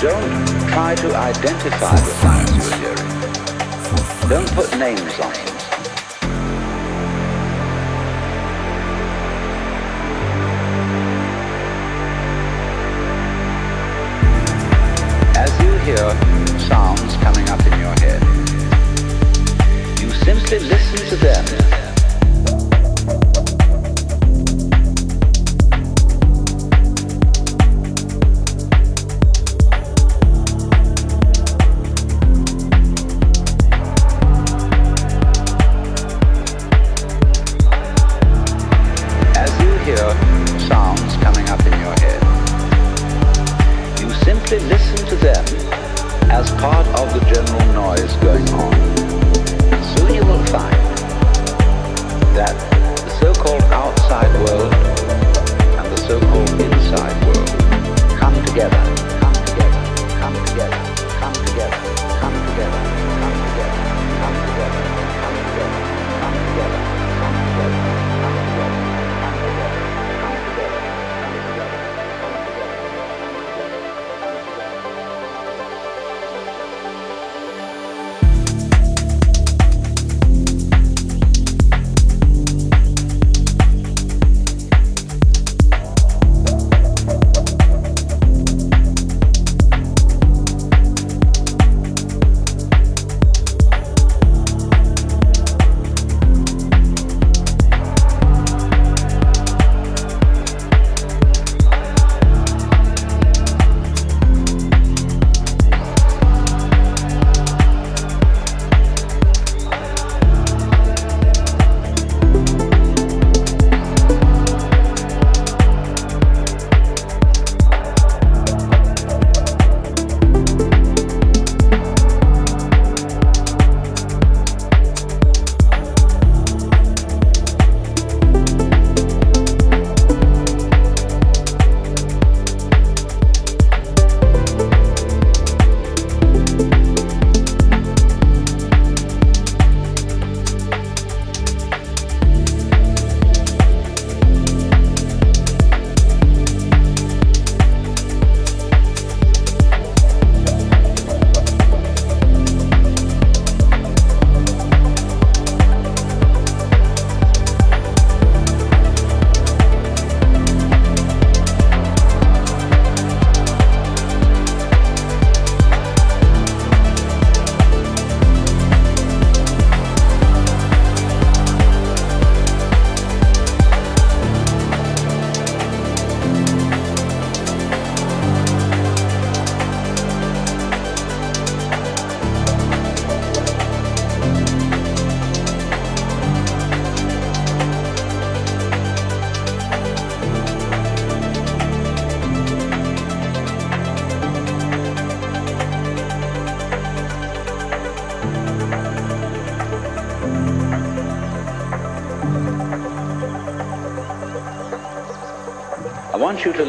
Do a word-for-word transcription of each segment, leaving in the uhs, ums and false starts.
Don't try to identify the facts you're hearing. Don't put names on them. As you hear sounds coming up in your head, you simply listen to them. I want you to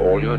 All you're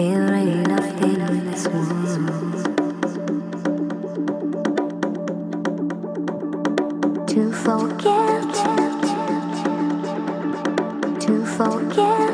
There ain't nothing in this world to forget, to forget.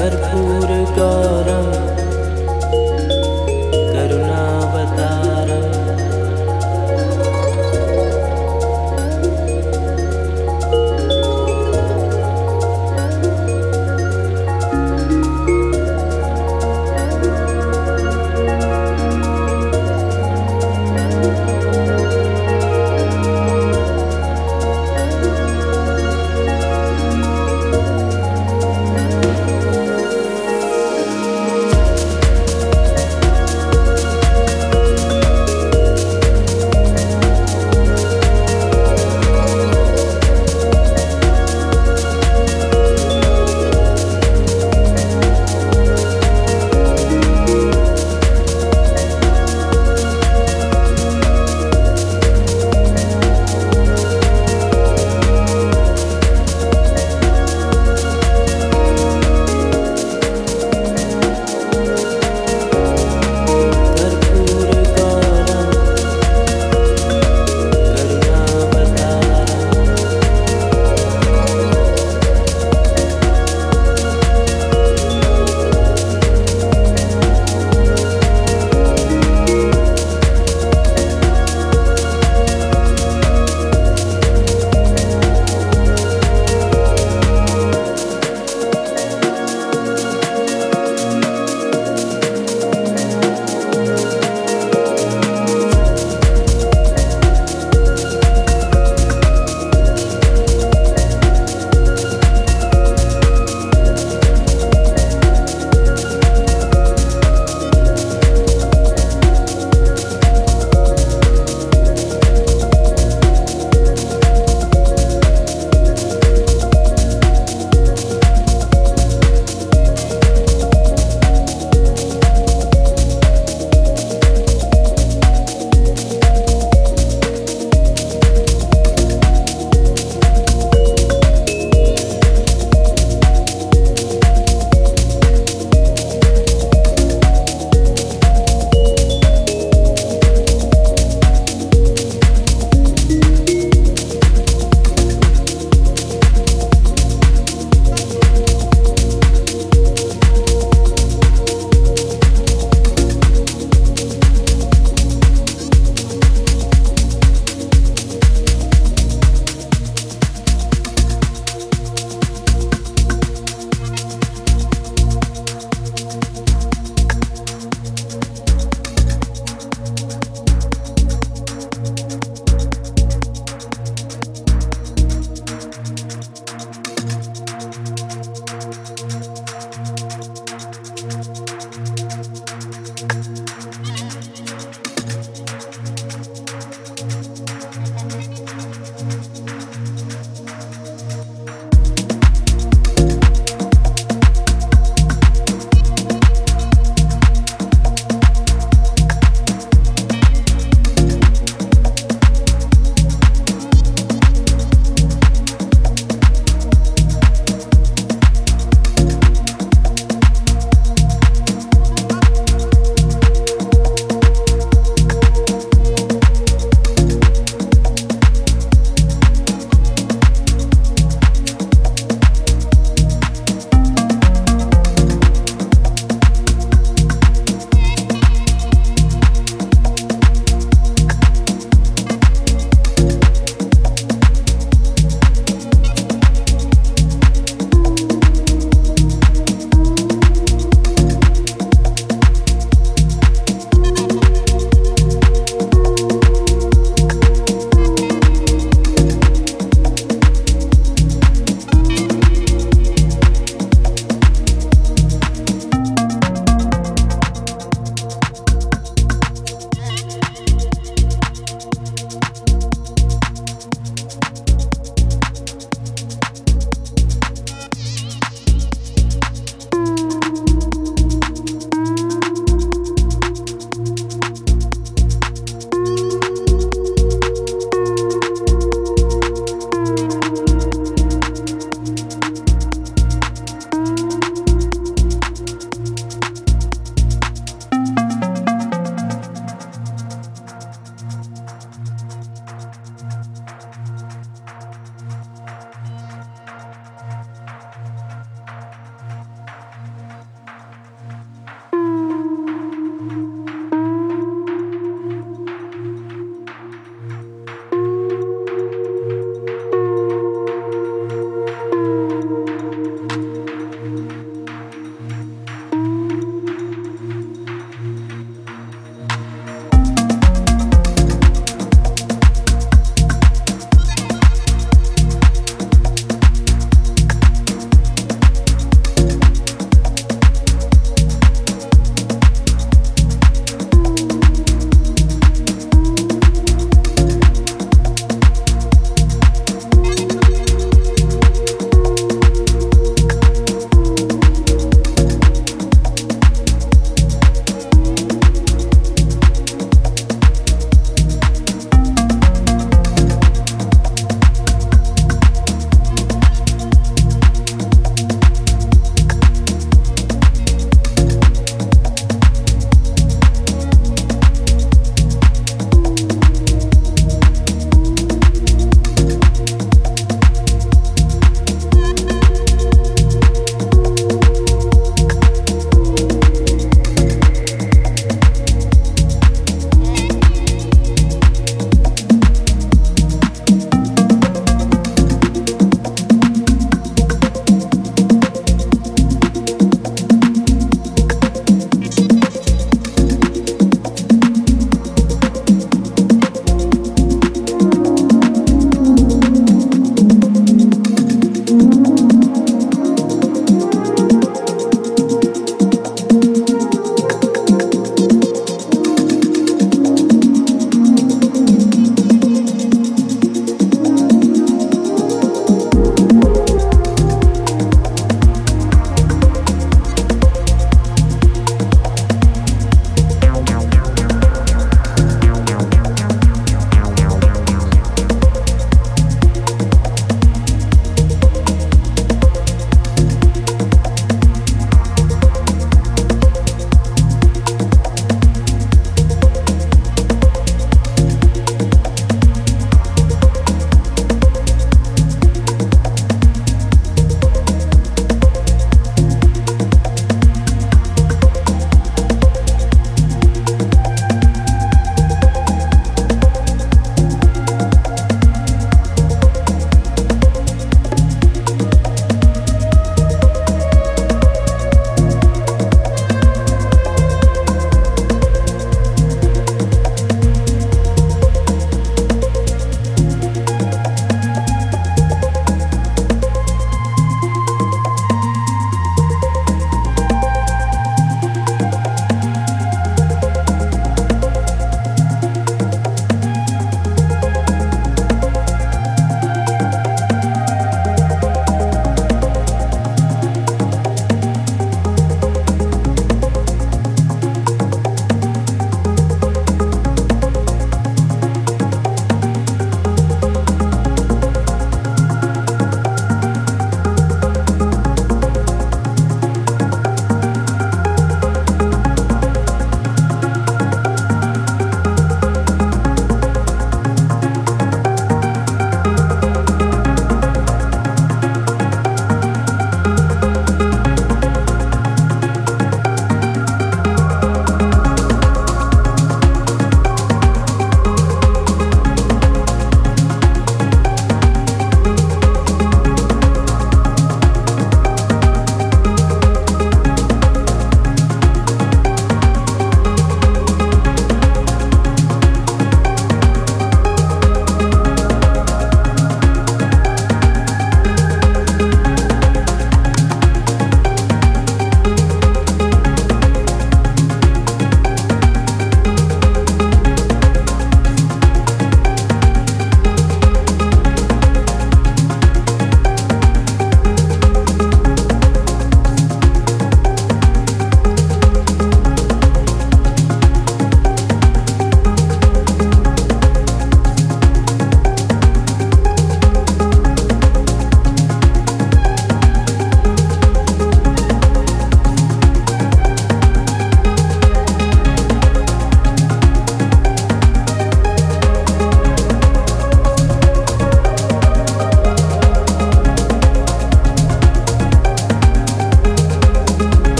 कर्पूर गौरम करुणावतारम